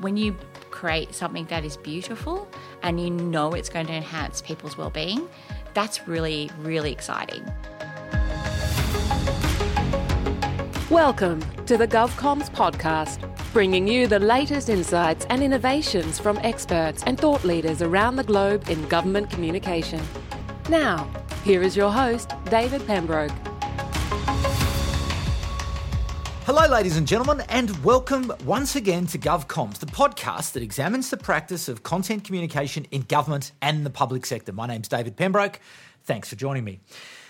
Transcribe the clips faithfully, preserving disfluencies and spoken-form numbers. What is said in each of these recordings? when you create something that is beautiful and you know it's going to enhance people's well-being, that's really, really exciting. Welcome to the GovComms Podcast, bringing you the latest insights and innovations from experts and thought leaders around the globe in government communication. Now, here is your host, David Pembroke. Hello, ladies and gentlemen, and welcome once again to GovComms, the podcast that examines the practice of content communication in government and the public sector. My name's David Pembroke. Thanks for joining me.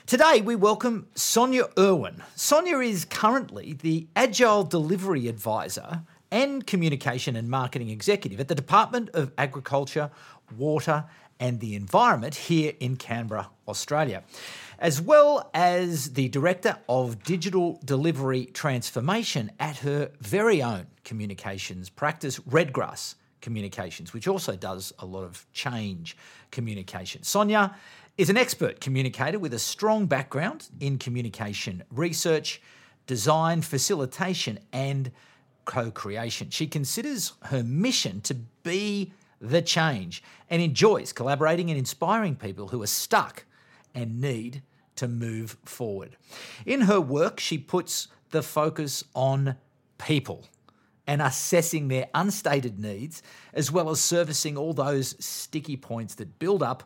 Today, we welcome Sonia Irwin. Sonia is currently the Agile Delivery Advisor and Communication and Marketing Executive at the Department of Agriculture, Water and the Environment here in Canberra, Australia, as well as the Director of Digital Delivery Transformation at her very own communications practice, Redgrass Communications, which also does a lot of change communication. Sonia is an expert communicator with a strong background in communication research, design, facilitation, and co-creation. She considers her mission to be the change and enjoys collaborating and inspiring people who are stuck and need to move forward. In her work, she puts the focus on people and assessing their unstated needs, as well as servicing all those sticky points that build up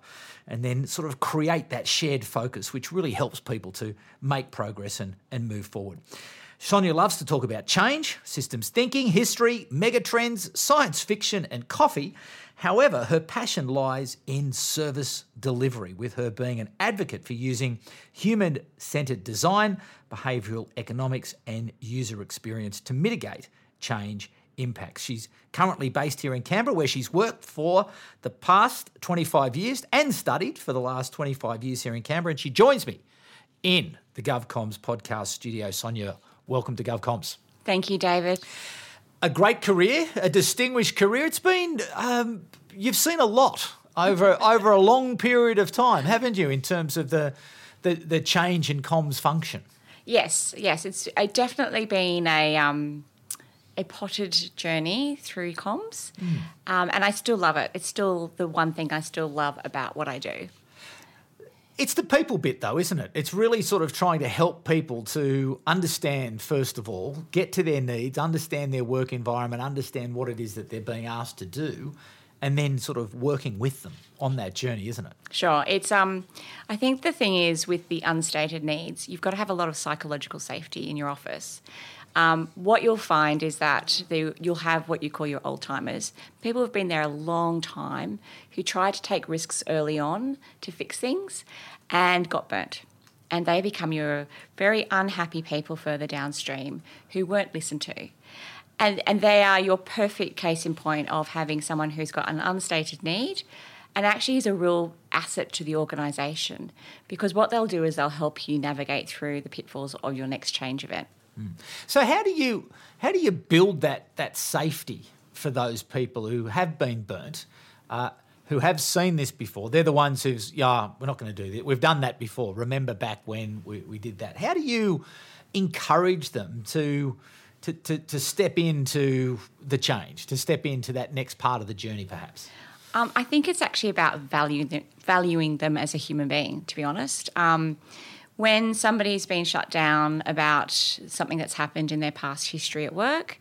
and then sort of create that shared focus, which really helps people to make progress and, and move forward. Sonia loves to talk about change, systems thinking, history, megatrends, science fiction and coffee. However, her passion lies in service delivery, with her being an advocate for using human-centred design, behavioural economics and user experience to mitigate change impacts. She's currently based here in Canberra, where she's worked for the past twenty-five years and studied for the last twenty-five years here in Canberra. And she joins me in the GovComms podcast studio. Sonia, welcome to GovComms. Thank you, David. A great career, a distinguished career. It's been, um, you've seen a lot over over a long period of time, haven't you, in terms of the the, the change in comms function? Yes, yes. It's definitely been a... Um a potted journey through comms, mm. um, and I still love it. It's still the one thing I still love about what I do. It's the people bit though, isn't it? It's really sort of trying to help people to understand, first of all, get to their needs, understand their work environment, understand what it is that they're being asked to do, and then sort of working with them on that journey, isn't it? Sure. It's. Um, I think the thing is with the unstated needs, you've got to have a lot of psychological safety in your office. Um, what you'll find is that the, you'll have what you call your old-timers, people who've been there a long time who tried to take risks early on to fix things and got burnt. And they become your very unhappy people further downstream who weren't listened to. And, and they are your perfect case in point of having someone who's got an unstated need and actually is a real asset to the organisation, because what they'll do is they'll help you navigate through the pitfalls of your next change event. So how do you how do you build that that safety for those people who have been burnt, uh, who have seen this before? They're the ones who's, yeah, we're not going to do that. We've done that before. Remember back when we, we did that. How do you encourage them to, to to to step into the change, to step into that next part of the journey perhaps? Um, I think it's actually about value th- valuing them as a human being, to be honest. Um When somebody's been shut down about something that's happened in their past history at work,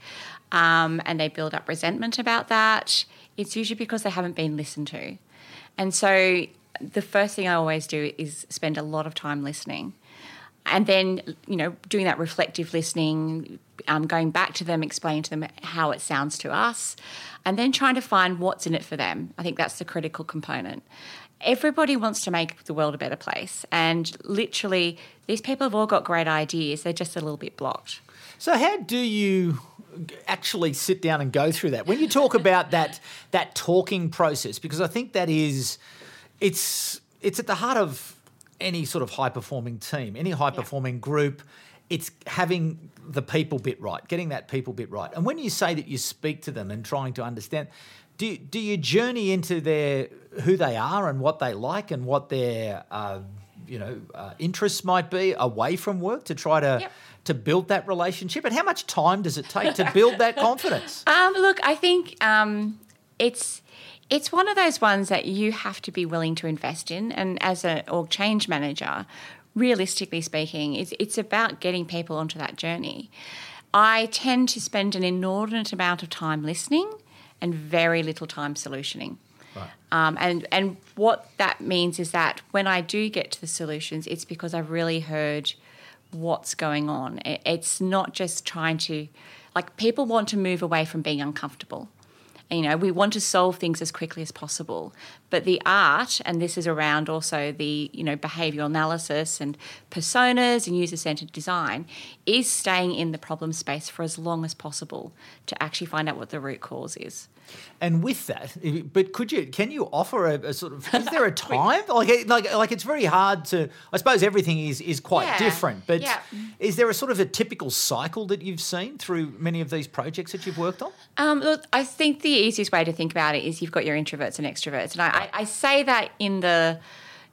um, and they build up resentment about that, it's usually because they haven't been listened to. And so the first thing I always do is spend a lot of time listening. And then, you know, doing that reflective listening, um, going back to them, explaining to them how it sounds to us, and then trying to find what's in it for them. I think that's the critical component. Everybody wants to make the world a better place, and literally these people have all got great ideas. They're just a little bit blocked. So how do you actually sit down and go through that? When you talk about that that talking process, because I think that is, it's it's at the heart of any sort of high-performing team, any high-performing yeah. group. It's having the people bit right, getting that people bit right. And when you say that you speak to them and trying to understand, do do you journey into their who they are and what they like and what their uh, you know uh, interests might be away from work to try to yep. to build that relationship? And how much time does it take to build that confidence? um, look, I think um, it's it's one of those ones that you have to be willing to invest in. And as an org change manager, realistically speaking, it's, it's about getting people onto that journey. I tend to spend an inordinate amount of time listening and very little time solutioning. Right. Um, and, and what that means is that when I do get to the solutions, it's because I've really heard what's going on. It, it's not just trying to, like, people want to move away from being uncomfortable. You know, we want to solve things as quickly as possible. But the art, and this is around also the, you know, behavioural analysis and personas and user-centred design, is staying in the problem space for as long as possible to actually find out what the root cause is. And with that, but could you, can you offer a, a sort of, is there a time? Like, like, like it's very hard to, I suppose everything is, is quite yeah. different, but yeah. is there a sort of a typical cycle that you've seen through many of these projects that you've worked on? Um, look, I think the easiest way to think about it is you've got your introverts and extroverts. And I, right. I, I say that in the,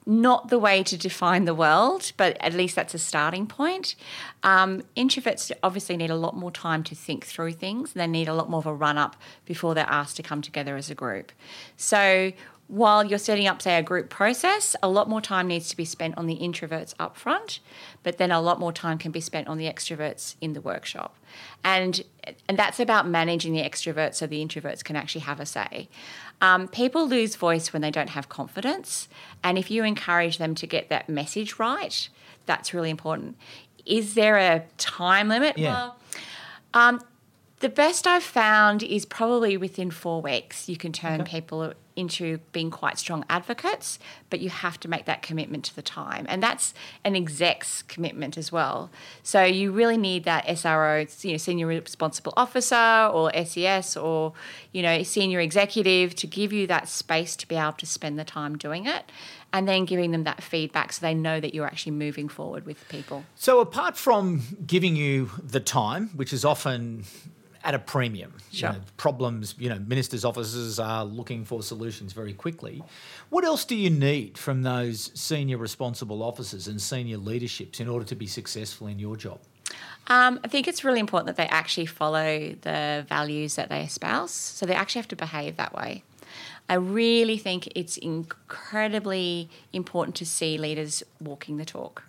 not the way to define the world, but at least that's a starting point. Um, introverts obviously need a lot more time to think through things, and they need a lot more of a run-up before they're asked to come together as a group. So while you're setting up, say, a group process, a lot more time needs to be spent on the introverts up front, but then a lot more time can be spent on the extroverts in the workshop. And and that's about managing the extroverts so the introverts can actually have a say. Um, people lose voice when they don't have confidence, and if you encourage them to get that message right, that's really important. Is there a time limit? Yeah. Well, um, the best I've found is probably within four weeks you can turn okay. people into being quite strong advocates, but you have to make that commitment to the time. And that's an exec's commitment as well. So you really need that S R O, you know, Senior Responsible Officer, or S E S, or, you know, Senior Executive to give you that space to be able to spend the time doing it, and then giving them that feedback so they know that you're actually moving forward with people. So apart from giving you the time, which is often at a premium. Sure. You know, problems, you know, ministers' offices are looking for solutions very quickly. What else do you need from those senior responsible officers and senior leaderships in order to be successful in your job? Um, I think it's really important that they actually follow the values that they espouse. So they actually have to behave that way. I really think it's incredibly important to see leaders walking the talk.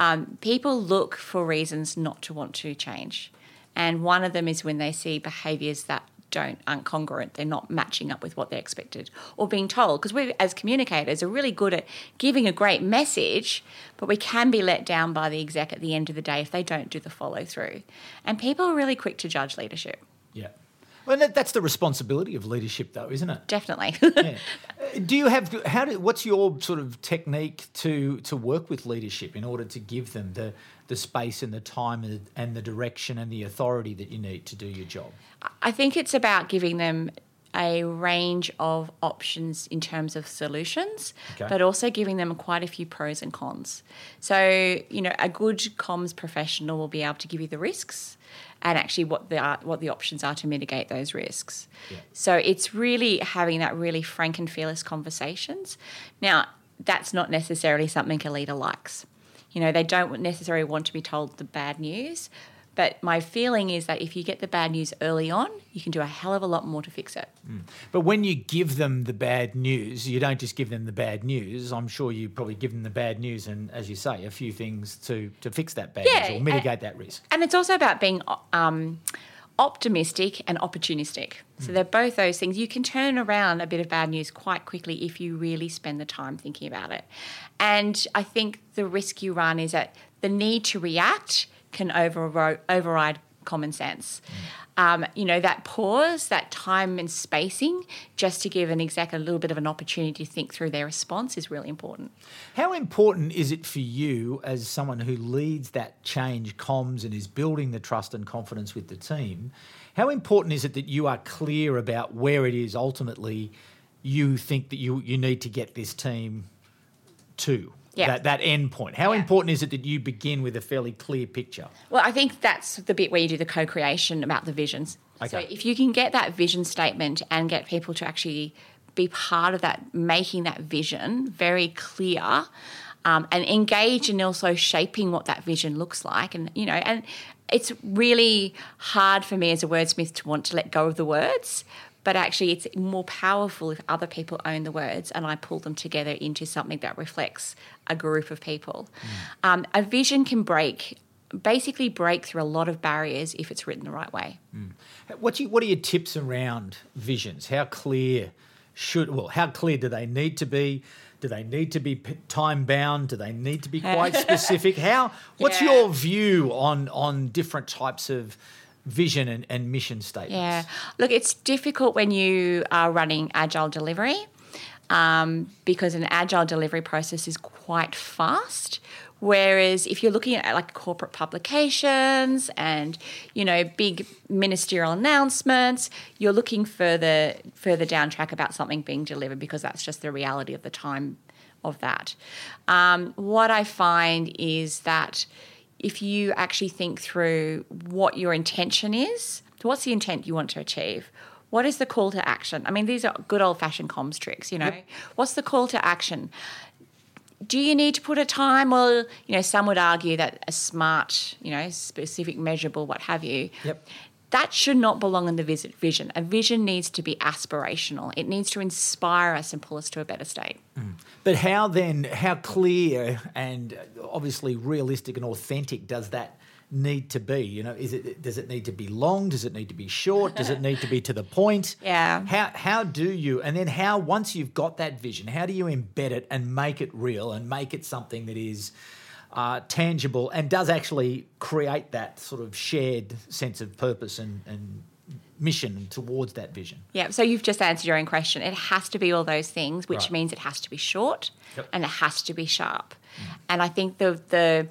Um, people look for reasons not to want to change. And one of them is when they see behaviours that don't, aren't congruent, they're not matching up with what they expected or being told. Because we, as communicators, are really good at giving a great message, but we can be let down by the exec at the end of the day if they don't do the follow-through. And people are really quick to judge leadership. Yeah. Well, that, that's the responsibility of leadership, though, isn't it? Definitely. yeah. Do you have how? Do, what's your sort of technique to to work with leadership in order to give them the the space and the time and the, and the direction and the authority that you need to do your job? I think it's about giving them a range of options in terms of solutions, okay. but also giving them quite a few pros and cons. So, you know, a good comms professional will be able to give you the risks and actually what the what the options are to mitigate those risks. Yeah. So it's really having that really frank and fearless conversations. Now, that's not necessarily something a leader likes. You know, they don't necessarily want to be told the bad news, but my feeling is that if you get the bad news early on, you can do a hell of a lot more to fix it. Mm. But when you give them the bad news, you don't just give them the bad news. I'm sure you probably give them the bad news and, as you say, a few things to, to fix that bad yeah, news or mitigate and, that risk. And it's also about being um, optimistic and opportunistic. So mm. they're both those things. You can turn around a bit of bad news quite quickly if you really spend the time thinking about it. And I think the risk you run is that the need to react can over- override common sense. Mm. Um, you know, that pause, that time and spacing, just to give an exec a little bit of an opportunity to think through their response is really important. How important is it for you as someone who leads that change comms and is building the trust and confidence with the team, how important is it that you are clear about where it is ultimately you think that you, you need to get this team to? Yep. That, that end point. How yeah. important is it that you begin with a fairly clear picture? Well, I think that's the bit where you do the co-creation about the visions. Okay. So if you can get that vision statement and get people to actually be part of that, making that vision very clear, um, and engage in also shaping what that vision looks like. And, you know, and it's really hard for me as a wordsmith to want to let go of the words, but actually it's more powerful if other people own the words and I pull them together into something that reflects a group of people. Mm. Um, a vision can break, basically break through a lot of barriers if it's written the right way. Mm. What do you, what are your tips around visions? How clear should, well, how clear do they need to be? Do they need to be time bound? Do they need to be quite specific? How, what's yeah. your view on, on different types of vision and, and mission statements? Yeah, look, it's difficult when you are running agile delivery um, because an agile delivery process is quite fast. Whereas if you're looking at like corporate publications and, you know, big ministerial announcements, you're looking further further down track about something being delivered because that's just the reality of the time of that. Um, what I find is that if you actually think through what your intention is, what's the intent you want to achieve? What is the call to action? I mean, these are good old-fashioned comms tricks, you know. Yep. What's the call to action? Do you need to put a time? Well, you know, some would argue that a smart, you know, specific, measurable, what have you, yep. that should not belong in the vision. A vision needs to be aspirational. It needs to inspire us and pull us to a better state. Mm. But how then, how clear and obviously realistic and authentic does that need to be? You know, is it, does it need to be long? Does it need to be short? Does it need to be to the point? Yeah. How how do you, and then how, once you've got that vision, how do you embed it and make it real and make it something that is uh, tangible and does actually create that sort of shared sense of purpose and, and mission towards that vision? Yeah, so you've just answered your own question. It has to be all those things, which right. means it has to be short yep. and it has to be sharp. Mm. And I think the the...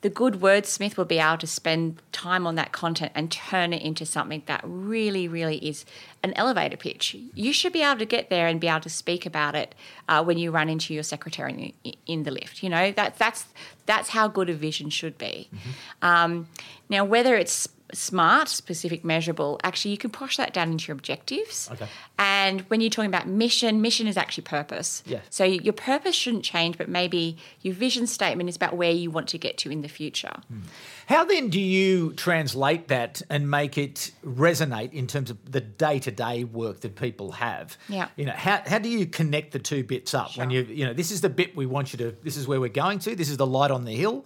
the good wordsmith will be able to spend time on that content and turn it into something that really, really is an elevator pitch. You should be able to get there and be able to speak about it uh, when you run into your secretary in, in the lift. You know, that, that's that's how good a vision should be. Mm-hmm. Um, now, whether it's smart, specific, measurable, actually you can push that down into your objectives. Okay. And when you're talking about mission, mission is actually purpose. Yeah. So your purpose shouldn't change, but maybe your vision statement is about where you want to get to in the future. Hmm. How then do you translate that and make it resonate in terms of the day-to-day work that people have? Yeah. You know, how, how do you connect the two bits up? Sure. When you, you know, this is the bit we want you to, this is where we're going to, this is the light on the hill.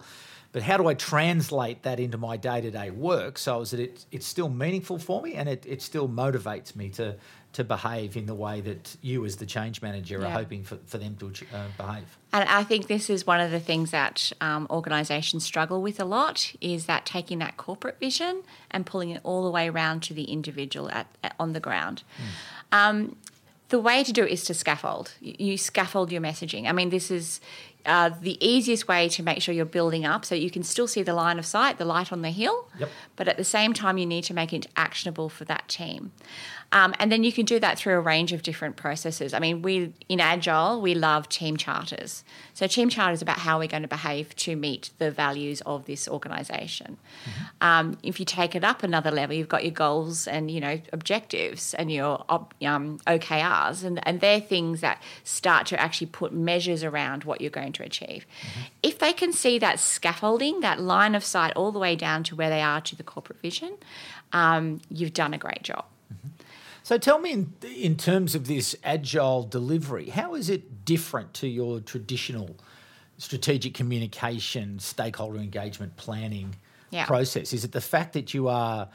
But how do I translate that into my day-to-day work so that it, it's still meaningful for me and it, it still motivates me to to behave in the way that you as the change manager yeah. are hoping for, for them to uh, behave? And I think this is one of the things that um, organisations struggle with a lot is that taking that corporate vision and pulling it all the way around to the individual at, at, on the ground. Mm. Um, the way to do it is to scaffold. You, you scaffold your messaging. I mean, this is... Uh, the easiest way to make sure you're building up so you can still see the line of sight, the light on the hill, yep. but at the same time you need to make it actionable for that team. Um, and then you can do that through a range of different processes. I mean, we in Agile, we love team charters. So team charters about how we're going to behave to meet the values of this organisation. Mm-hmm. Um, if you take it up another level, you've got your goals and, you know, objectives and your um, O K Rs and, and they're things that start to actually put measures around what you're going to achieve. Mm-hmm. If they can see that scaffolding, that line of sight all the way down to where they are to the corporate vision, um, you've done a great job. Mm-hmm. So tell me in, in terms of this agile delivery, how is it different to your traditional strategic communication, stakeholder engagement planning yeah. process? Is it the fact that you are...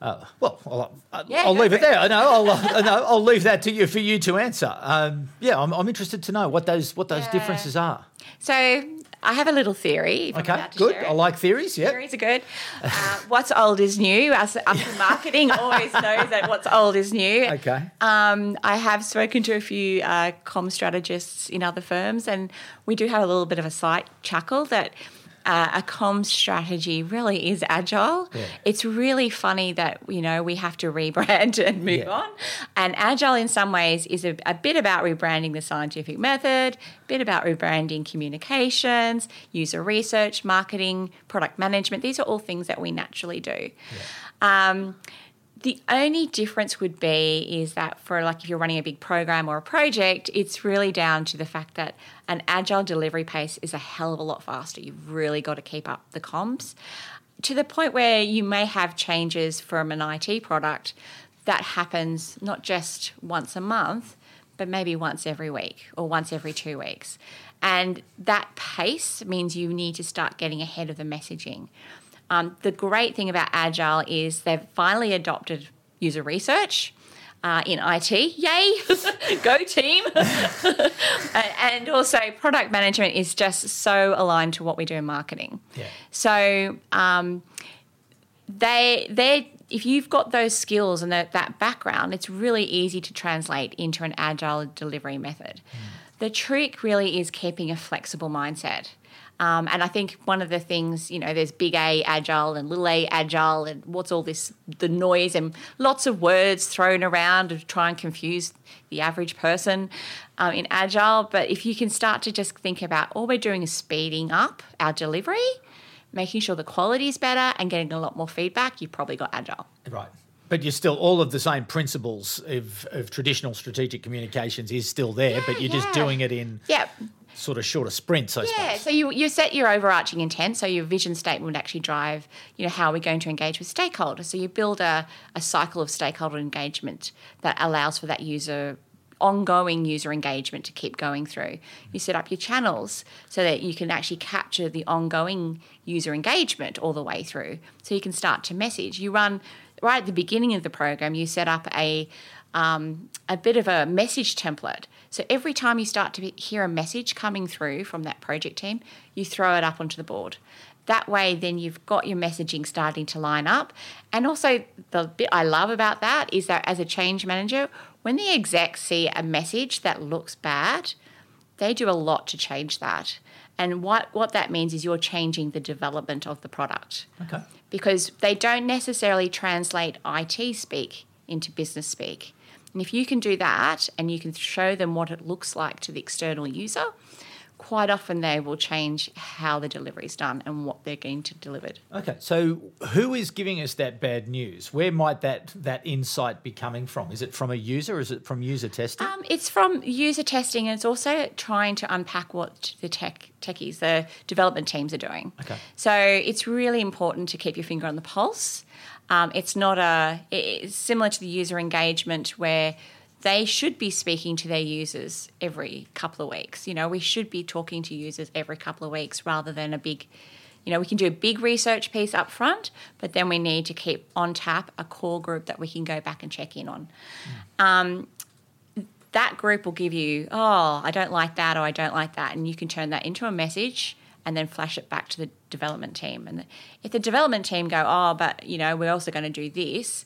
Uh, well, I'll, I'll, yeah, I'll leave it, it there. No, I'll, no, I'll leave that to you for you to answer. Um, yeah, I'm, I'm interested to know what those what those yeah. differences are. So I have a little theory. If okay, I'm to good. Share it. I like theories. Yeah, theories are good. Uh, what's old is new. Us, us in marketing always knows that what's old is new. Okay. Um, I have spoken to a few uh, comm strategists in other firms, and we do have a little bit of a slight chuckle that. Uh, a comms strategy really is agile. Yeah. It's really funny that, you know, we have to rebrand and move yeah. on. And agile in some ways is a, a bit about rebranding the scientific method, a bit about rebranding communications, user research, marketing, product management. These are all things that we naturally do. Yeah. Um, The only difference would be is that for like if you're running a big program or a project, it's really down to the fact that an agile delivery pace is a hell of a lot faster. You've really got to keep up the comms to the point where you may have changes from an I T product that happens not just once a month, but maybe once every week or once every two weeks. And that pace means you need to start getting ahead of the messaging. Um, the great thing about Agile is they've finally adopted user research uh, in I T. Yay! Go team! And also product management is just so aligned to what we do in marketing. Yeah. So um, they they if you've got those skills and that, that background, it's really easy to translate into an Agile delivery method. Mm. The trick really is keeping a flexible mindset. Um, and I think one of the things, you know, there's big A agile and little a agile and what's all this, the noise and lots of words thrown around to try and confuse the average person um, in agile. But if you can start to just think about all we're doing is speeding up our delivery, making sure the quality is better and getting a lot more feedback, you've probably got agile. Right. But you're still, all of the same principles of, of traditional strategic communications is still there, yeah, but you're yeah. just doing it in... Yep. Sort of shorter sprints, I yeah, suppose. Yeah, so you, you set your overarching intent, so your vision statement would actually drive, you know, how are we going to engage with stakeholders? So you build a, a cycle of stakeholder engagement that allows for that user, ongoing user engagement to keep going through. You set up your channels so that you can actually capture the ongoing user engagement all the way through so you can start to message. You run, right at the beginning of the program, you set up a um, a bit of a message template. So every time you start to hear a message coming through from that project team, you throw it up onto the board. That way then you've got your messaging starting to line up. And also the bit I love about that is that as a change manager, when the execs see a message that looks bad, they do a lot to change that. And what, what that means is you're changing the development of the product. Okay. Because they don't necessarily translate I T speak into business speak. And if you can do that and you can show them what it looks like to the external user, quite often they will change how the delivery is done and what they're going to deliver. Okay, so who is giving us that bad news? Where might that, that insight be coming from? Is it from a user? Is it from user testing? Um, it's from user testing, and it's also trying to unpack what the tech techies, the development teams are doing. Okay. So it's really important to keep your finger on the pulse. Um, it's not a it's similar to the user engagement where they should be speaking to their users every couple of weeks. You know, we should be talking to users every couple of weeks rather than a big, you know, we can do a big research piece up front, but then we need to keep on tap a core group that we can go back and check in on. Mm. Um, that group will give you, oh, I don't like that or I don't like that, and you can turn that into a message and then flash it back to the development team. And if the development team go, oh, but, you know, we're also going to do this,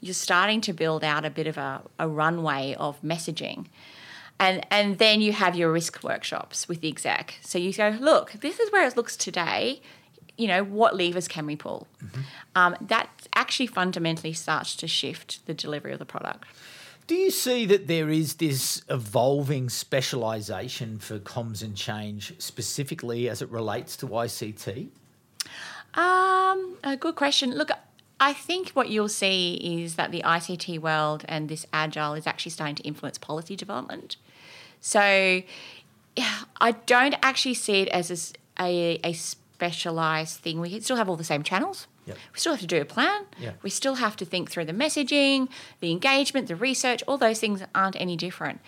you're starting to build out a bit of a, a runway of messaging. And and then you have your risk workshops with the exec. So you go, look, this is where it looks today. You know, what levers can we pull? Mm-hmm. Um, that actually fundamentally starts to shift the delivery of the product. Do you see that there is this evolving specialisation for comms and change specifically as it relates to I C T? Um, a good question. Look, I think what you'll see is that the I C T world and this agile is actually starting to influence policy development. So I don't actually see it as a, a, a specialised thing. We still have all the same channels. Yep. We still have to do a plan. Yeah. We still have to think through the messaging, the engagement, the research. All those things aren't any different.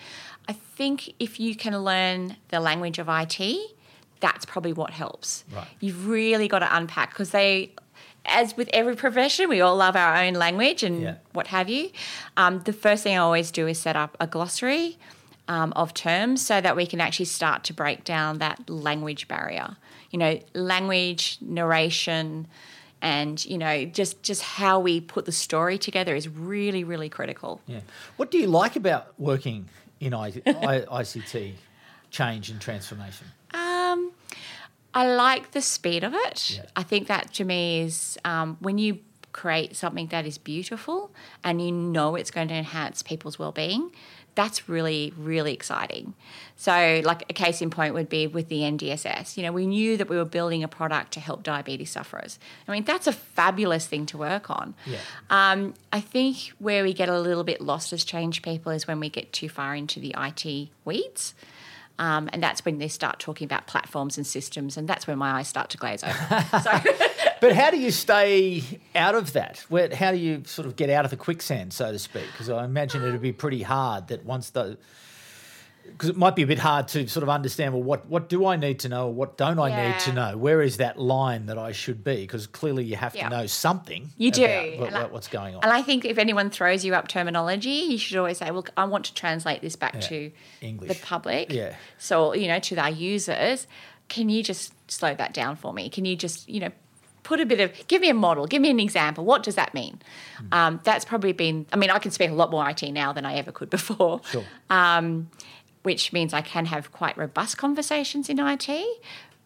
I think if you can learn the language of I T, that's probably what helps. Right. You've really got to unpack because they, as with every profession, we all love our own language and yeah. what have you. Um, the first thing I always do is set up a glossary um, of terms so that we can actually start to break down that language barrier. You know, language, narration, and, you know, just, just how we put the story together is really, really critical. Yeah. What do you like about working in I- I C T change and transformation? Um, I like the speed of it. Yeah. I think that to me is um, when you create something that is beautiful and you know it's going to enhance people's well-being, that's really, really exciting. So like a case in point would be with the N D S S. You know, we knew that we were building a product to help diabetes sufferers. I mean, that's a fabulous thing to work on. Yeah. Um, I think where we get a little bit lost as change people is when we get too far into the I T weeds. Um, and that's when they start talking about platforms and systems, and that's when my eyes start to glaze over. So. But how do you stay out of that? Where, how do you sort of get out of the quicksand, so to speak? Because I imagine it would be pretty hard that once the – because it might be a bit hard to sort of understand, well, what, what do I need to know or what don't I yeah. need to know? Where is that line that I should be? Because clearly you have yeah. to know something you do. about what, I, what's going on. And I think if anyone throws you up terminology, you should always say, well, I want to translate this back yeah. to English. The public. Yeah. So, you know, to our users, can you just slow that down for me? Can you just, you know, put a bit of, give me a model, give me an example. What does that mean? Mm. Um, that's probably been, I mean, I can speak a lot more I T now than I ever could before, sure. um, which means I can have quite robust conversations in I T,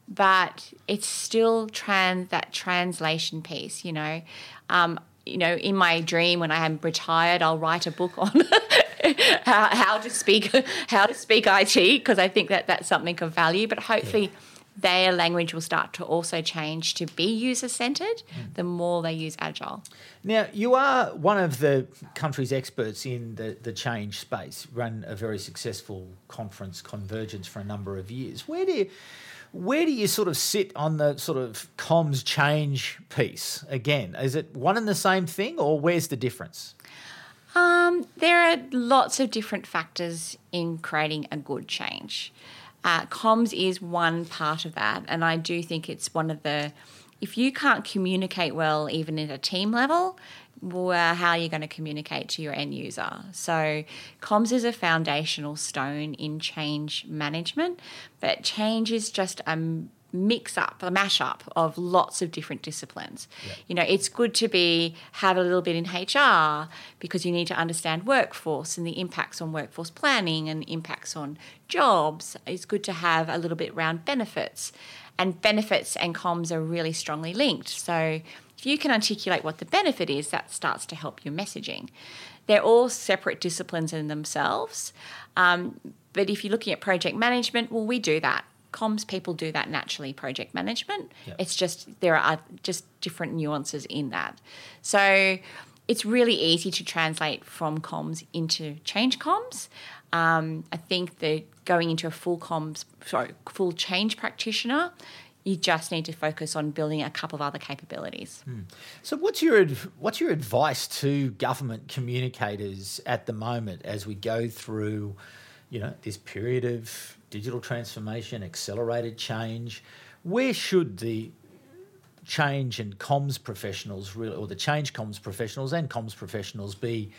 but it's still trans, that translation piece, you know. Um, you know, in my dream when I am retired, I'll write a book on how, how to speak, how to speak I T, because I think that that's something of value, but hopefully... Yeah. Their language will start to also change to be user-centred mm. the more they use Agile. Now, you are one of the country's experts in the, the change space, run a very successful conference, Convergence, for a number of years. Where do you, where do you sort of sit on the sort of comms change piece again? Is it one and the same thing or where's the difference? Um, there are lots of different factors in creating a good change. Uh, comms is one part of that, and I do think it's one of the, if you can't communicate well even at a team level, well, how are you going to communicate to your end user? So comms is a foundational stone in change management, but change is just a mix up, a mash up of lots of different disciplines. Yeah. You know, it's good to be have a little bit in H R because you need to understand workforce and the impacts on workforce planning and impacts on jobs. It's good to have a little bit around benefits, and benefits and comms are really strongly linked. So if you can articulate what the benefit is, that starts to help your messaging. They're all separate disciplines in themselves. Um, but if you're looking at project management, well, we do that. Comms people do that naturally, project management. Yep. It's just there are just different nuances in that. So it's really easy to translate from comms into change comms. Um, I think that going into a full comms, sorry, full change practitioner, you just need to focus on building a couple of other capabilities. Hmm. So what's your what's your advice to government communicators at the moment as we go through, you know, this period of digital transformation, accelerated change? Where should the change and comms professionals, really, or the change comms professionals and comms professionals be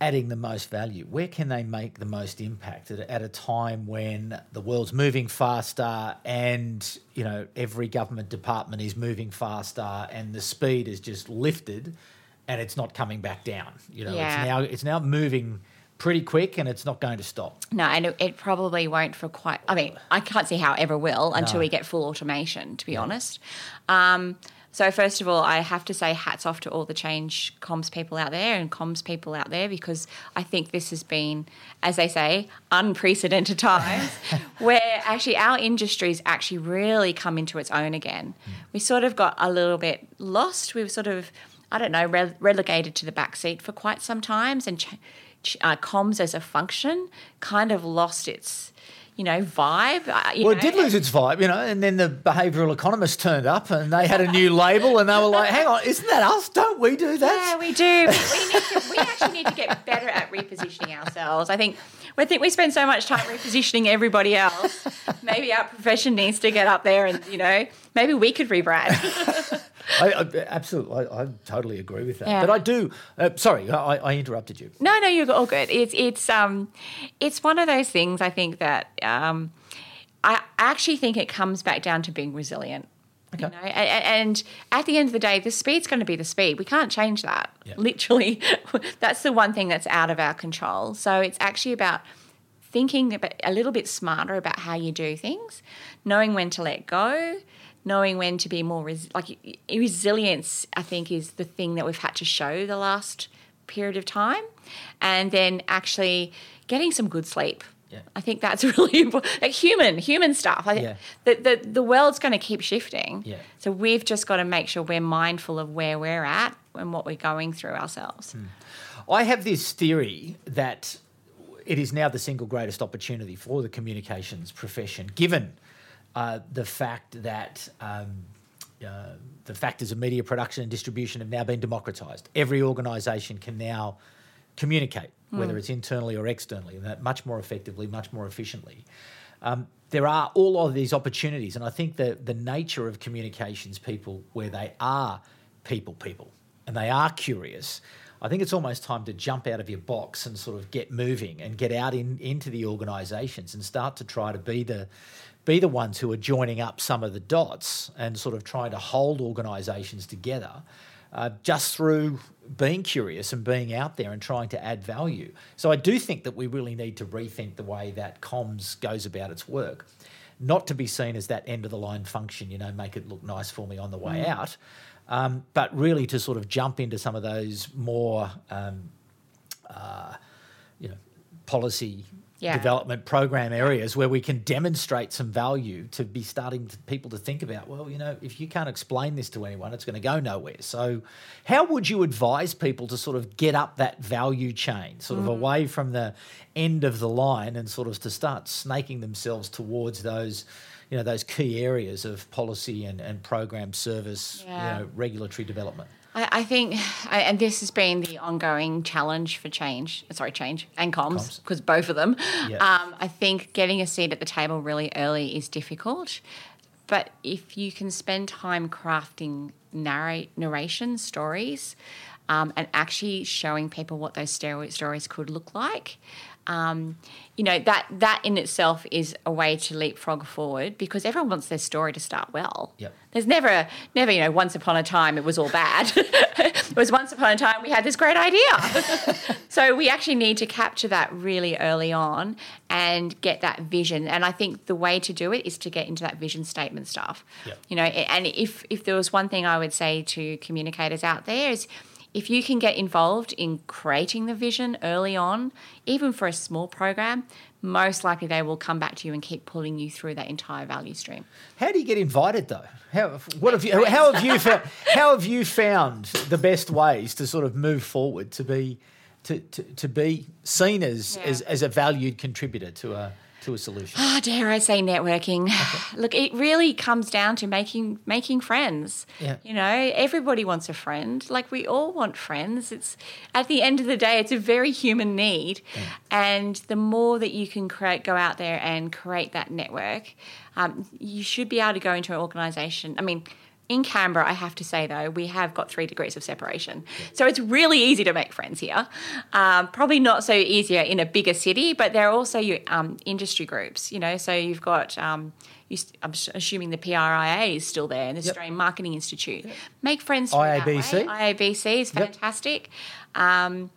adding the most value? Where can they make the most impact at, at a time when the world's moving faster and, you know, every government department is moving faster and the speed is just lifted and it's not coming back down? You know, yeah. it's now it's now moving pretty quick and it's not going to stop. No, and it, it probably won't for quite... I mean, I can't see how it ever will until no. we get full automation, to be no. honest. Um, so first of all, I have to say hats off to all the change comms people out there and comms people out there, because I think this has been, as they say, unprecedented times where actually our industry's actually really come into its own again. Mm. We sort of got a little bit lost. We were sort of, I don't know, re- relegated to the backseat for quite some times, and... Ch- Uh, comms as a function kind of lost its, you know, vibe. Uh, you well, know. It did lose its vibe, you know, and then the behavioural economists turned up and they had a new label and they were like, hang on, isn't that us? Don't we do that? Yeah, we do. We, we, need to, we actually need to get better at repositioning ourselves. I think I think we spend so much time repositioning everybody else. Maybe our profession needs to get up there and, you know, maybe we could rebrand. I, I, absolutely, I, I totally agree with that. Yeah. But I do. Uh, sorry, I, I interrupted you. No, no, you're all good. It's it's um, it's one of those things. I think that um, I actually think it comes back down to being resilient. Okay. You know, and, and at the end of the day, the speed's going to be the speed. We can't change that. Yeah. Literally, that's the one thing that's out of our control. So it's actually about thinking a little bit smarter about how you do things, knowing when to let go, knowing when to be more res- like resilience, I think, is the thing that we've had to show the last period of time, and then actually getting some good sleep. Yeah. I think that's really important. Like human, human stuff. Like yeah. the, the the world's going to keep shifting. Yeah. So we've just got to make sure we're mindful of where we're at and what we're going through ourselves. Hmm. I have this theory that it is now the single greatest opportunity for the communications profession, given uh, the fact that um, uh, the factors of media production and distribution have now been democratised. Every organisation can now communicate, whether mm. it's internally or externally, and that much more effectively, much more efficiently. Um, there are all of these opportunities, and I think that the nature of communications people, where they are people people and they are curious, I think it's almost time to jump out of your box and sort of get moving and get out in, into the organisations and start to try to be the be the ones who are joining up some of the dots and sort of trying to hold organisations together. Uh, just through being curious and being out there and trying to add value. So I do think that we really need to rethink the way that comms goes about its work, not to be seen as that end-of-the-line function, you know, make it look nice for me on the way mm. out, um, but really to sort of jump into some of those more, um, uh, you know, policy yeah. development program areas where we can demonstrate some value to be starting to, people to think about, well, you know, if you can't explain this to anyone, it's going to go nowhere. So how would you advise people to sort of get up that value chain, sort of mm. away from the end of the line and sort of to start snaking themselves towards those, you know, those key areas of policy and, and program service, yeah. you know, regulatory development? I think, and this has been the ongoing challenge for change, sorry, change and comms, because both of them, yeah. um, I think getting a seat at the table really early is difficult. But if you can spend time crafting narrate, narration stories um, and actually showing people what those stories could look like, um, you know, that, that in itself is a way to leapfrog forward, because everyone wants their story to start well. Yep. There's never, never, you know, once upon a time it was all bad. It was once upon a time we had this great idea. So we actually need to capture that really early on and get that vision. And I think the way to do it is to get into that vision statement stuff. Yep. You know, and if, if there was one thing I would say to communicators out there is, if you can get involved in creating the vision early on, even for a small program, most likely they will come back to you and keep pulling you through that entire value stream. How do you get invited though? How what have you how have you found, how have you found the best ways to sort of move forward to be to to, to be seen as, yeah. as as a valued contributor to a to a solution? Oh, dare I say networking. Okay. Look, it really comes down to making making friends. Yeah. You know, everybody wants a friend. Like, we all want friends. It's, at the end of the day, it's a very human need. Yeah. And the more that you can create, go out there and create that network, um, you should be able to go into an organisation. I mean, in Canberra, I have to say, though, we have got three degrees of separation. Yeah. So it's really easy to make friends here. Um, probably not so easier in a bigger city, but there are also your um, industry groups, you know. So you've got, um, you st- I'm assuming the P R I A is still there, and the yep. Australian Marketing Institute. Yep. Make friends through I A B C. That way. I A B C is fantastic. Yep. Um,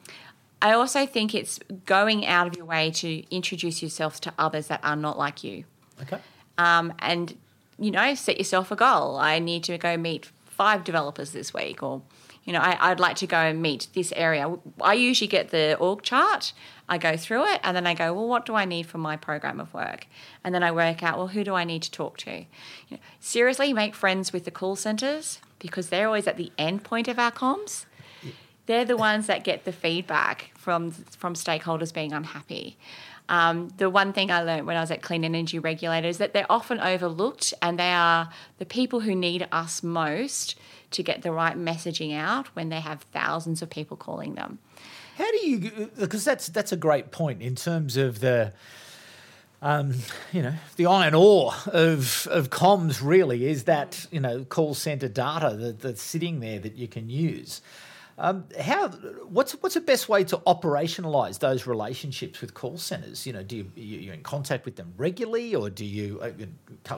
I also think it's going out of your way to introduce yourself to others that are not like you. Okay. Um, and... You know, set yourself a goal. I need to go meet five developers this week, or, you know, I, I'd like to go and meet this area. I usually get the org chart. I go through it and then I go, well, what do I need for my program of work? And then I work out, well, who do I need to talk to? You know, seriously, make friends with the call centres, because they're always at the end point of our comms. They're the ones that get the feedback from from stakeholders being unhappy. Um, the one thing I learned when I was at Clean Energy Regulator is that they're often overlooked, and they are the people who need us most to get the right messaging out when they have thousands of people calling them. How do you – because that's that's a great point in terms of the – Um, you know, the iron ore of of comms really is that, you know, call centre data that, that's sitting there that you can use. Um, how? What's what's the best way to operationalise those relationships with call centres? You know, do you you're in contact with them regularly, or do you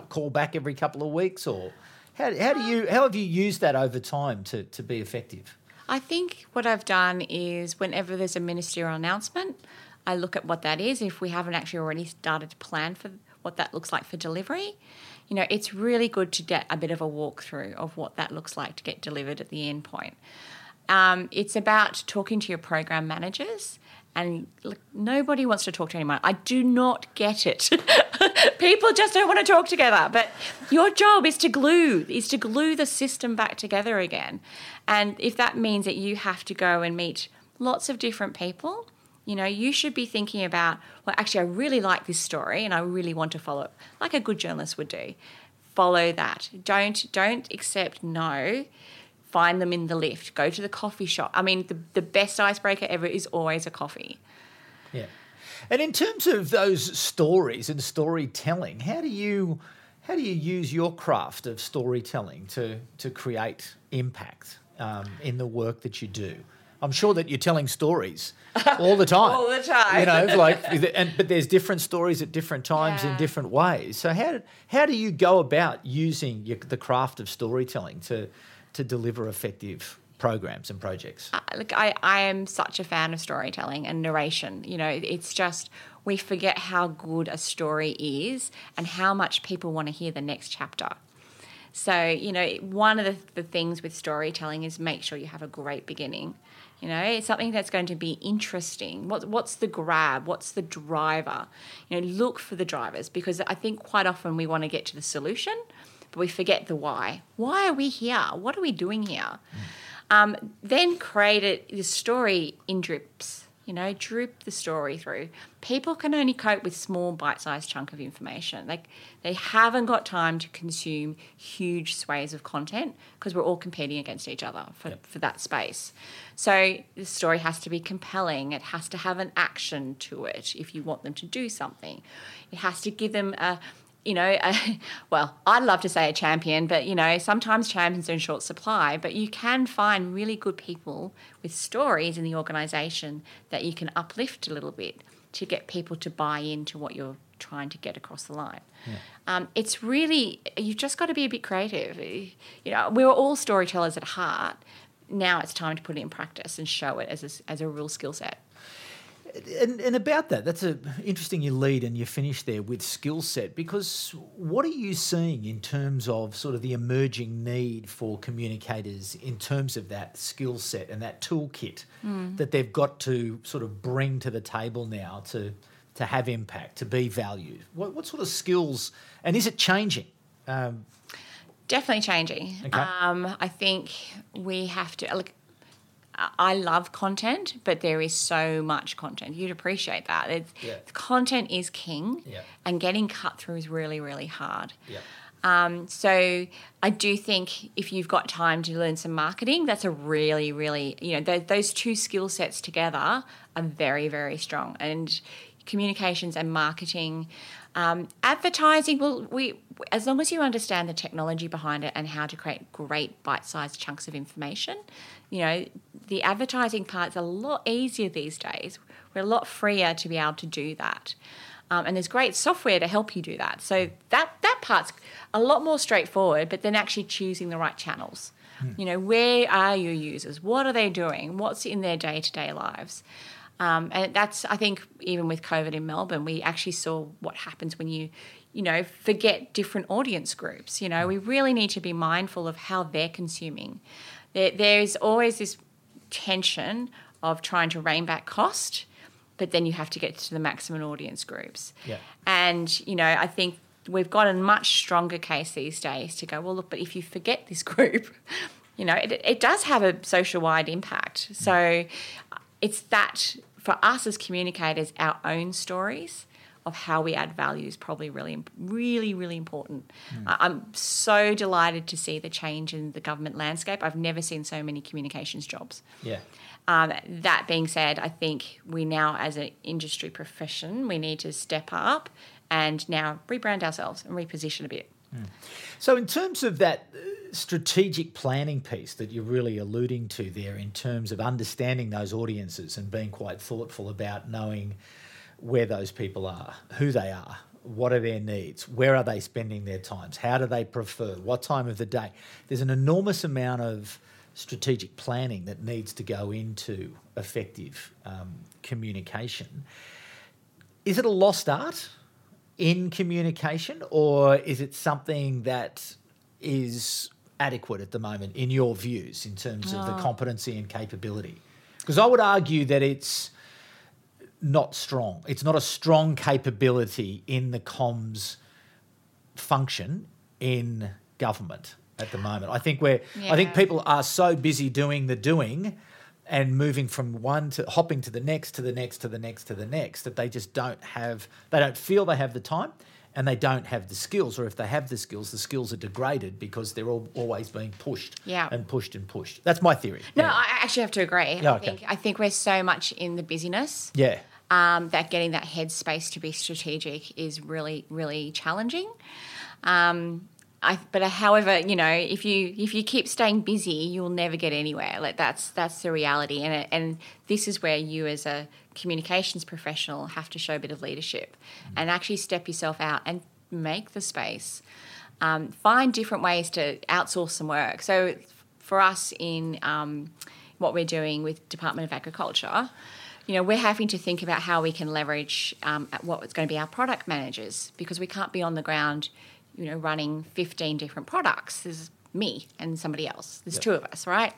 call back every couple of weeks, or how how do you how have you used that over time to to be effective? I think what I've done is whenever there's a ministerial announcement, I look at what that is. If we haven't actually already started to plan for what that looks like for delivery, you know, it's really good to get a bit of a walkthrough of what that looks like to get delivered at the end point. Um, it's about talking to your program managers. And look, nobody wants to talk to anyone. I do not get it. People just don't want to talk together. But your job is to glue, is to glue the system back together again. And if that means that you have to go and meet lots of different people, you know, you should be thinking about, well, actually, I really like this story and I really want to follow it, like a good journalist would do. Follow that. Don't don't accept no. Find them in the lift, go to the coffee shop. I mean, the, the best icebreaker ever is always a coffee. Yeah. And in terms of those stories and storytelling, how do you how do you use your craft of storytelling to, to create impact um, in the work that you do? I'm sure that you're telling stories all the time. all the time. You know, like, and, but there's different stories at different times, yeah, in different ways. So how how do you go about using your, the craft of storytelling to to deliver effective programs and projects? Uh, look, I, I am such a fan of storytelling and narration. You know, it's just we forget how good a story is and how much people want to hear the next chapter. So, you know, one of the, the things with storytelling is make sure you have a great beginning. You know, it's something that's going to be interesting. What, what's the grab? What's the driver? You know, look for the drivers, because I think quite often we want to get to the solution, but we forget the why. Why are we here? What are we doing here? Um, then create it, the story in drips, you know, droop the story through. People can only cope with small bite-sized chunk of information. Like, they haven't got time to consume huge swathes of content because we're all competing against each other for, yep. for that space. So the story has to be compelling. It has to have an action to it if you want them to do something. It has to give them a... You know, uh, well, I'd love to say a champion, but, you know, sometimes champions are in short supply, but you can find really good people with stories in the organisation that you can uplift a little bit to get people to buy into what you're trying to get across the line. Yeah. Um, it's really, you've just got to be a bit creative. You know, we were all storytellers at heart. Now it's time to put it in practice and show it as a, as a real skill set. And, and about that, that's a interesting you lead and you finish there with skill set, because what are you seeing in terms of sort of the emerging need for communicators in terms of that skill set and that toolkit mm. that they've got to sort of bring to the table now to to have impact, to be valued? What, what sort of skills, and is it changing? Um, Definitely changing. Okay. Um, I think we have to... look. I love content, but there is so much content. You'd appreciate that. It's, yeah. Content is king, yeah. and getting cut through is really, really hard. Yeah. Um, so I do think if you've got time to learn some marketing, that's a really, really, you know, th- those two skill sets together are very, very strong. And communications and marketing, um, advertising, well, we, as long as you understand the technology behind it and how to create great bite-sized chunks of information, you know, the advertising part's a lot easier these days. We're a lot freer to be able to do that. Um, and there's great software to help you do that. So that, that part's a lot more straightforward, but then actually choosing the right channels. Hmm. You know, where are your users? What are they doing? What's in their day-to-day lives? Um, and that's, I think, even with COVID in Melbourne, we actually saw what happens when you, you know, forget different audience groups. You know, we really need to be mindful of how they're consuming. There's always this tension of trying to rein back cost, but then you have to get to the maximum audience groups. Yeah. And, you know, I think we've got a much stronger case these days to go, well, look, but if you forget this group, you know, it, it does have a social-wide impact. So it's that, for us as communicators, our own stories of how we add value is probably really, really, really important. Mm. I'm so delighted to see the change in the government landscape. I've never seen so many communications jobs. Yeah. Um, that being said, I think we now, as an industry profession, we need to step up and now rebrand ourselves and reposition a bit. Mm. So in terms of that strategic planning piece that you're really alluding to there, in terms of understanding those audiences and being quite thoughtful about knowing where those people are, who they are, what are their needs, where are they spending their times, how do they prefer, what time of the day. There's an enormous amount of strategic planning that needs to go into effective um, communication. Is it a lost art? in communication, or is it something that is adequate at the moment in your views in terms oh. of the competency and capability? Because I would argue that it's not strong. It's not a strong capability in the comms function in government at the moment. I think we're yeah. I think people are so busy doing the doing and moving from one to hopping to the next to the next to the next to the next that they just don't have they don't feel they have the time and they don't have the skills, or if they have the skills, the skills are degraded because they're all, always being pushed yeah. and pushed and pushed. That's my theory. No, yeah. I actually have to agree. Oh, I think okay. I think we're so much in the busyness. Yeah. Um, that getting that headspace to be strategic is really, really challenging. Um, I, but however, you know, if you if you keep staying busy, you'll never get anywhere. Like that's that's the reality, and it, and this is where you as a communications professional have to show a bit of leadership mm-hmm. and actually step yourself out and make the space. Um, find different ways to outsource some work. So for us in um, what we're doing with Department of Agriculture, you know, we're having to think about how we can leverage um, what's going to be our product managers, because we can't be on the ground, you know, running fifteen different products. There's me and somebody else. There's yep. two of us, right?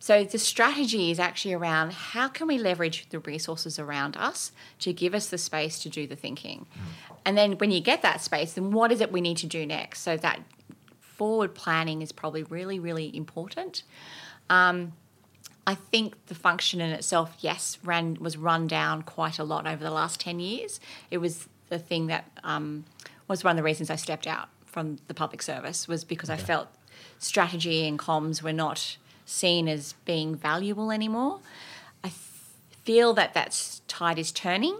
So the strategy is actually around how can we leverage the resources around us to give us the space to do the thinking. Mm. And then when you get that space, then what is it we need to do next? So that forward planning is probably really, really important. Um I think the function in itself, yes, ran was run down quite a lot over the last ten years. It was the thing that um, was one of the reasons I stepped out from the public service, was because okay. I felt strategy and comms were not seen as being valuable anymore. I th- feel that that tide is turning.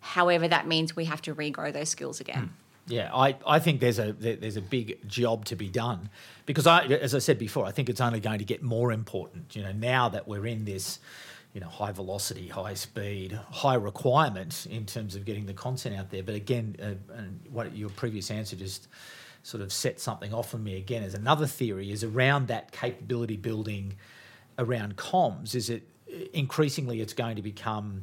However, that means we have to regrow those skills again. Mm. Yeah, I, I think there's a there's a big job to be done, because I as I said before, I think it's only going to get more important. You know, now that we're in this, you know, high velocity, high speed, high requirement in terms of getting the content out there. But again, uh, and what your previous answer just sort of set something off for me again. As another theory is around that capability building around comms. Is it increasingly it's going to become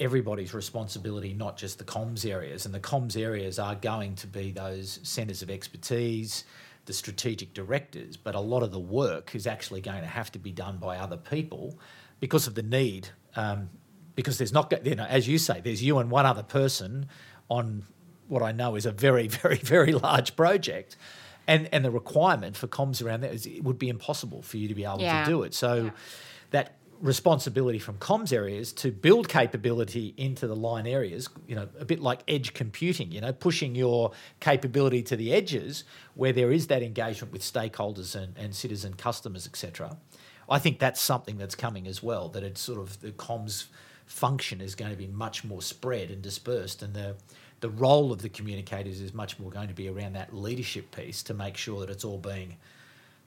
everybody's responsibility, not just the comms areas. And the comms areas are going to be those centres of expertise, the strategic directors, but a lot of the work is actually going to have to be done by other people because of the need, um, because there's not, you know, as you say, there's you and one other person on what I know is a very, very, very large project. And and the requirement for comms around that is it would be impossible for you to be able yeah. to do it. So yeah. that responsibility from comms areas to build capability into the line areas, you know, a bit like edge computing, you know, pushing your capability to the edges where there is that engagement with stakeholders and, and citizen customers, et cetera. I think that's something that's coming as well, that it's sort of the comms function is going to be much more spread and dispersed, and the the role of the communicators is much more going to be around that leadership piece to make sure that it's all being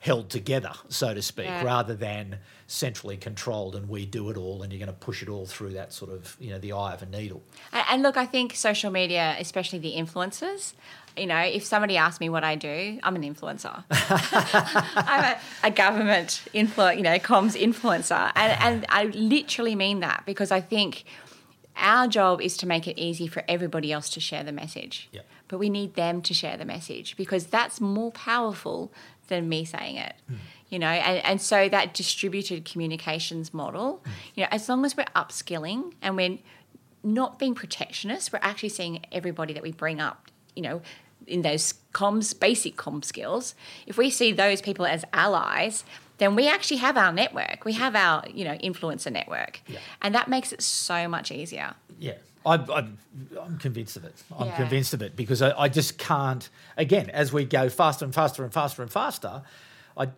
held together, so to speak, yeah. rather than centrally controlled and we do it all and you're going to push it all through that sort of, you know, the eye of a needle. And, and look, I think social media, especially the influencers, you know, if somebody asks me what I do, I'm an influencer. I'm a, a government, influ- you know, comms influencer. And, and I literally mean that, because I think our job is to make it easy for everybody else to share the message. Yeah. But we need them to share the message, because that's more powerful than me saying it, mm. you know, and, and so that distributed communications model, mm. you know, as long as we're upskilling and we're not being protectionist, we're actually seeing everybody that we bring up, you know, in those comms, basic comms skills, if we see those people as allies, then we actually have our network, we have our, you know, influencer network, yeah. and that makes it so much easier. Yeah. I'm, I'm, I'm convinced of it. I'm yeah. convinced of it because I, I just can't. Again, as we go faster and faster and faster and faster, I,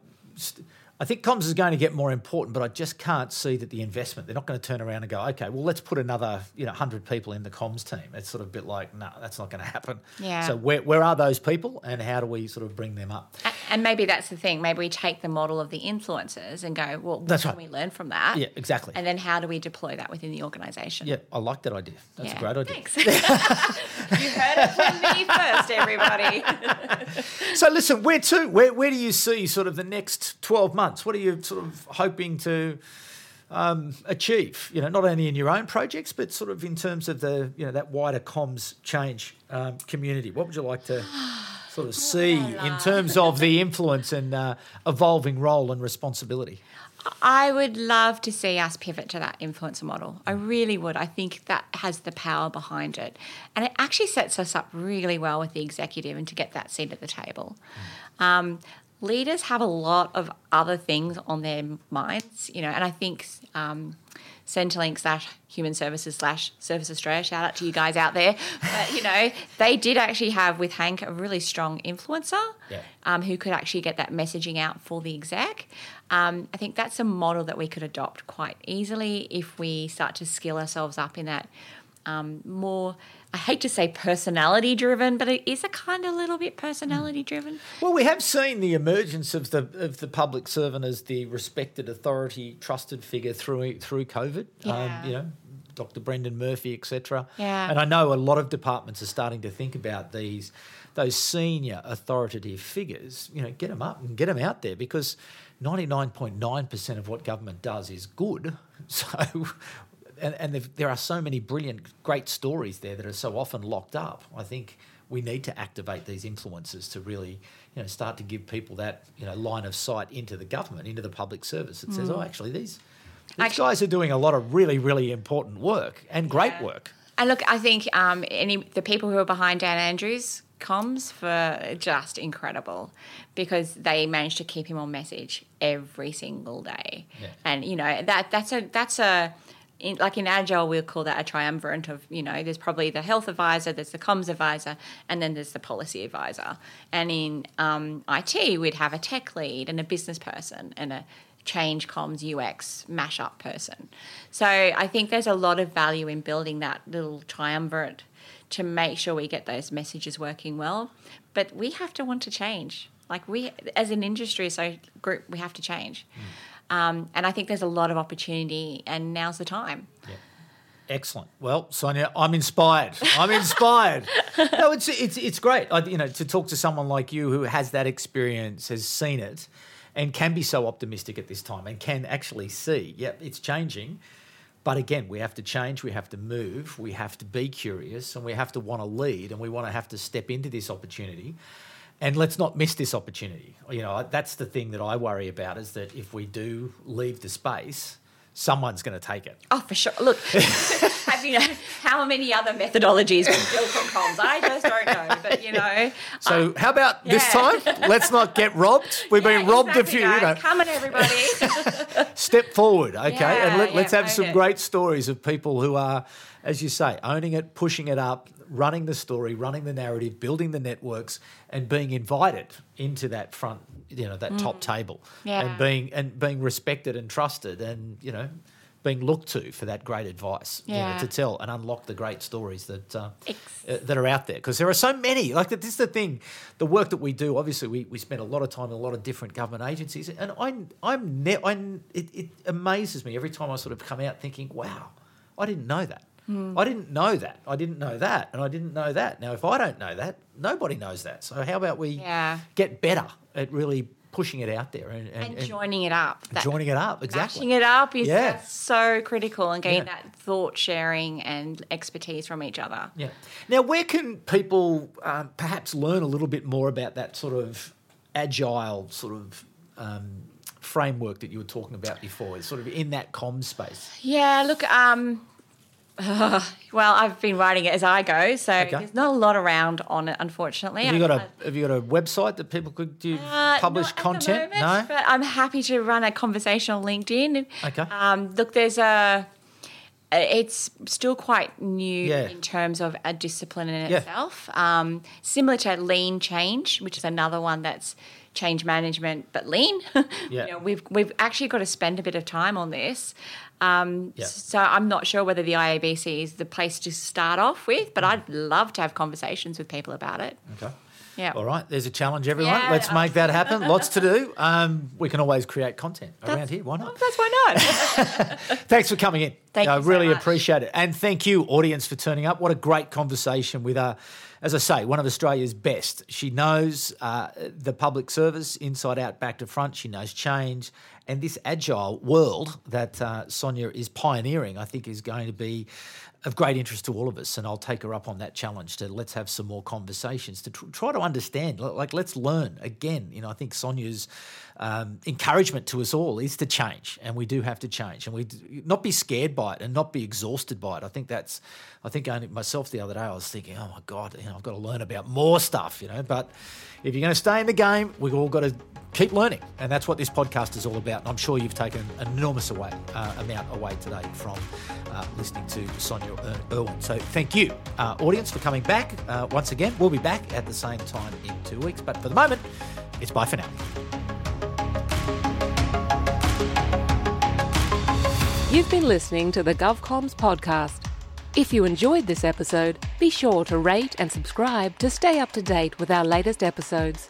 I think comms is going to get more important. But I just can't see that the investment. They're not going to turn around and go, okay, well, let's put another, you know, hundred people in the comms team. It's sort of a bit like, no, that's not going to happen. Yeah. So where where are those people, and how do we sort of bring them up? And, and maybe that's the thing. Maybe we take the model of the influencers and go, well, what that's can right. we learn from that? Yeah, exactly. And then how do we deploy that within the organisation? Yeah, I like that idea. That's yeah. a great idea. Thanks. You heard it from me first, everybody. So listen, where to? Where where do you see sort of the next twelve months? What are you sort of hoping to um, achieve, you know, not only in your own projects, but sort of in terms of the, you know, that wider comms change um, community? What would you like to sort of see in terms of the influence and uh, evolving role and responsibility? I would love to see us pivot to that influencer model. I really would. I think that has the power behind it. And it actually sets us up really well with the executive and to get that seat at the table. Um, leaders have a lot of other things on their minds, you know, and I think um, Centrelink slash Human Services slash Service Australia, shout out to you guys out there, but, you know, they did actually have with Hank a really strong influencer yeah. um, who could actually get that messaging out for the exec. Um, I think that's a model that we could adopt quite easily if we start to skill ourselves up in that um, more, I hate to say personality driven, but it is a kind of little bit personality driven. Well, we have seen the emergence of the of the public servant as the respected authority, trusted figure through through COVID. Yeah. Um, you know, Doctor Brendan Murphy, et cetera. Yeah. And I know a lot of departments are starting to think about these those senior authoritative figures. You know, get them up and get them out there, because ninety-nine point nine percent of what government does is good. So. And, and there are so many brilliant, great stories there that are so often locked up. I think we need to activate these influencers to really, you know, start to give people that, you know, line of sight into the government, into the public service that mm. says, oh, actually, these, these actually, guys are doing a lot of really, really important work and great yeah. work. And look, I think um, any the people who are behind Dan Andrews comms for just incredible, because they managed to keep him on message every single day, yeah. and you know that that's a that's a In, like in Agile, we'll call that a triumvirate of, you know, there's probably the health advisor, there's the comms advisor, and then there's the policy advisor. And in um, I T, we'd have a tech lead and a business person and a change comms U X mashup person. So I think there's a lot of value in building that little triumvirate to make sure we get those messages working well. But we have to want to change. Like we, as an industry, so group, we have to change. Mm. Um, and I think there's a lot of opportunity, and now's the time. Yeah. Excellent. Well, Sonia, I'm inspired. I'm inspired. No, it's it's it's great. I, you know, to talk to someone like you who has that experience, has seen it, and can be so optimistic at this time, and can actually see, yeah, it's changing. But again, we have to change, we have to move, we have to be curious, and we have to want to lead, and we want to have to step into this opportunity. And let's not miss this opportunity. You know, that's the thing that I worry about, is that if we do leave the space, someone's going to take it. Oh, for sure. Look, have you know how many other methodologies we built on comms? I just don't know, but you know. So um, how about yeah. this time? Let's not get robbed. We've yeah, been robbed exactly, a few. Guys. You know. Come on, everybody. Step forward, okay? Yeah, and let, yeah, let's have some it. great stories of people who are, as you say, owning it, pushing it up, running the story, running the narrative, building the networks, and being invited into that front, you know, that mm. top table, yeah. and being and being respected and trusted, and you know, being looked to for that great advice, yeah. you know, to tell and unlock the great stories that uh, uh, that are out there, because there are so many. Like this is the thing, the work that we do. Obviously, we, we spend a lot of time in a lot of different government agencies, and I I'm, I'm, ne- I'm it, it amazes me every time I sort of come out thinking, wow, I didn't know that. I didn't know that. I didn't know that. And I didn't know that. Now, if I don't know that, nobody knows that. So how about we yeah. get better at really pushing it out there and, and, and joining and it up. That, joining it up, exactly. Bashing it up is yeah. so critical, and getting yeah. that thought sharing and expertise from each other. Yeah. Now, where can people um, perhaps learn a little bit more about that sort of agile sort of um, framework that you were talking about before? It's sort of in that comms space. Yeah, look... Um, Uh, well, I've been writing it as I go, so okay. there's not a lot around on it, unfortunately. Have you got I, a Have you got a website that people could do uh, publish content? Moment, no, but I'm happy to run a conversation on LinkedIn. Okay. Um, look, there's a. It's still quite new yeah. in terms of a discipline in yeah. itself. Um, similar to Lean Change, which is another one that's change management but lean. yeah. You know, we've we've actually got to spend a bit of time on this. Um, yeah. So I'm not sure whether the I A B C is the place to start off with, but I'd love to have conversations with people about it. Okay. Yeah. All right. There's a challenge, everyone. Yeah, Let's make that happen. Lots to do. Um, we can always create content that's, around here. Why not? That's why not. Thanks for coming in. Thank no, you I really so much. Appreciate it. And thank you, audience, for turning up. What a great conversation with, uh, as I say, one of Australia's best. She knows uh, the public service inside out, back to front. She knows change. And this agile world that uh, Sonia is pioneering, I think, is going to be of great interest to all of us. And I'll take her up on that challenge to let's have some more conversations to tr- try to understand, like let's learn again. You know, I think Sonia's um, encouragement to us all is to change, and we do have to change, and we d- not be scared by it and not be exhausted by it. I think that's, I think only myself the other day, I was thinking, oh my God, you know, I've got to learn about more stuff, you know, but if you're going to stay in the game, we've all got to keep learning. And that's what this podcast is all about. And I'm sure you've taken an enormous away, uh, amount away today from uh, listening to Sonia Irwin. So thank you, uh, audience, for coming back. Uh, once again, we'll be back at the same time in two weeks. But for the moment, it's bye for now. You've been listening to the GovComms podcast. If you enjoyed this episode, be sure to rate and subscribe to stay up to date with our latest episodes.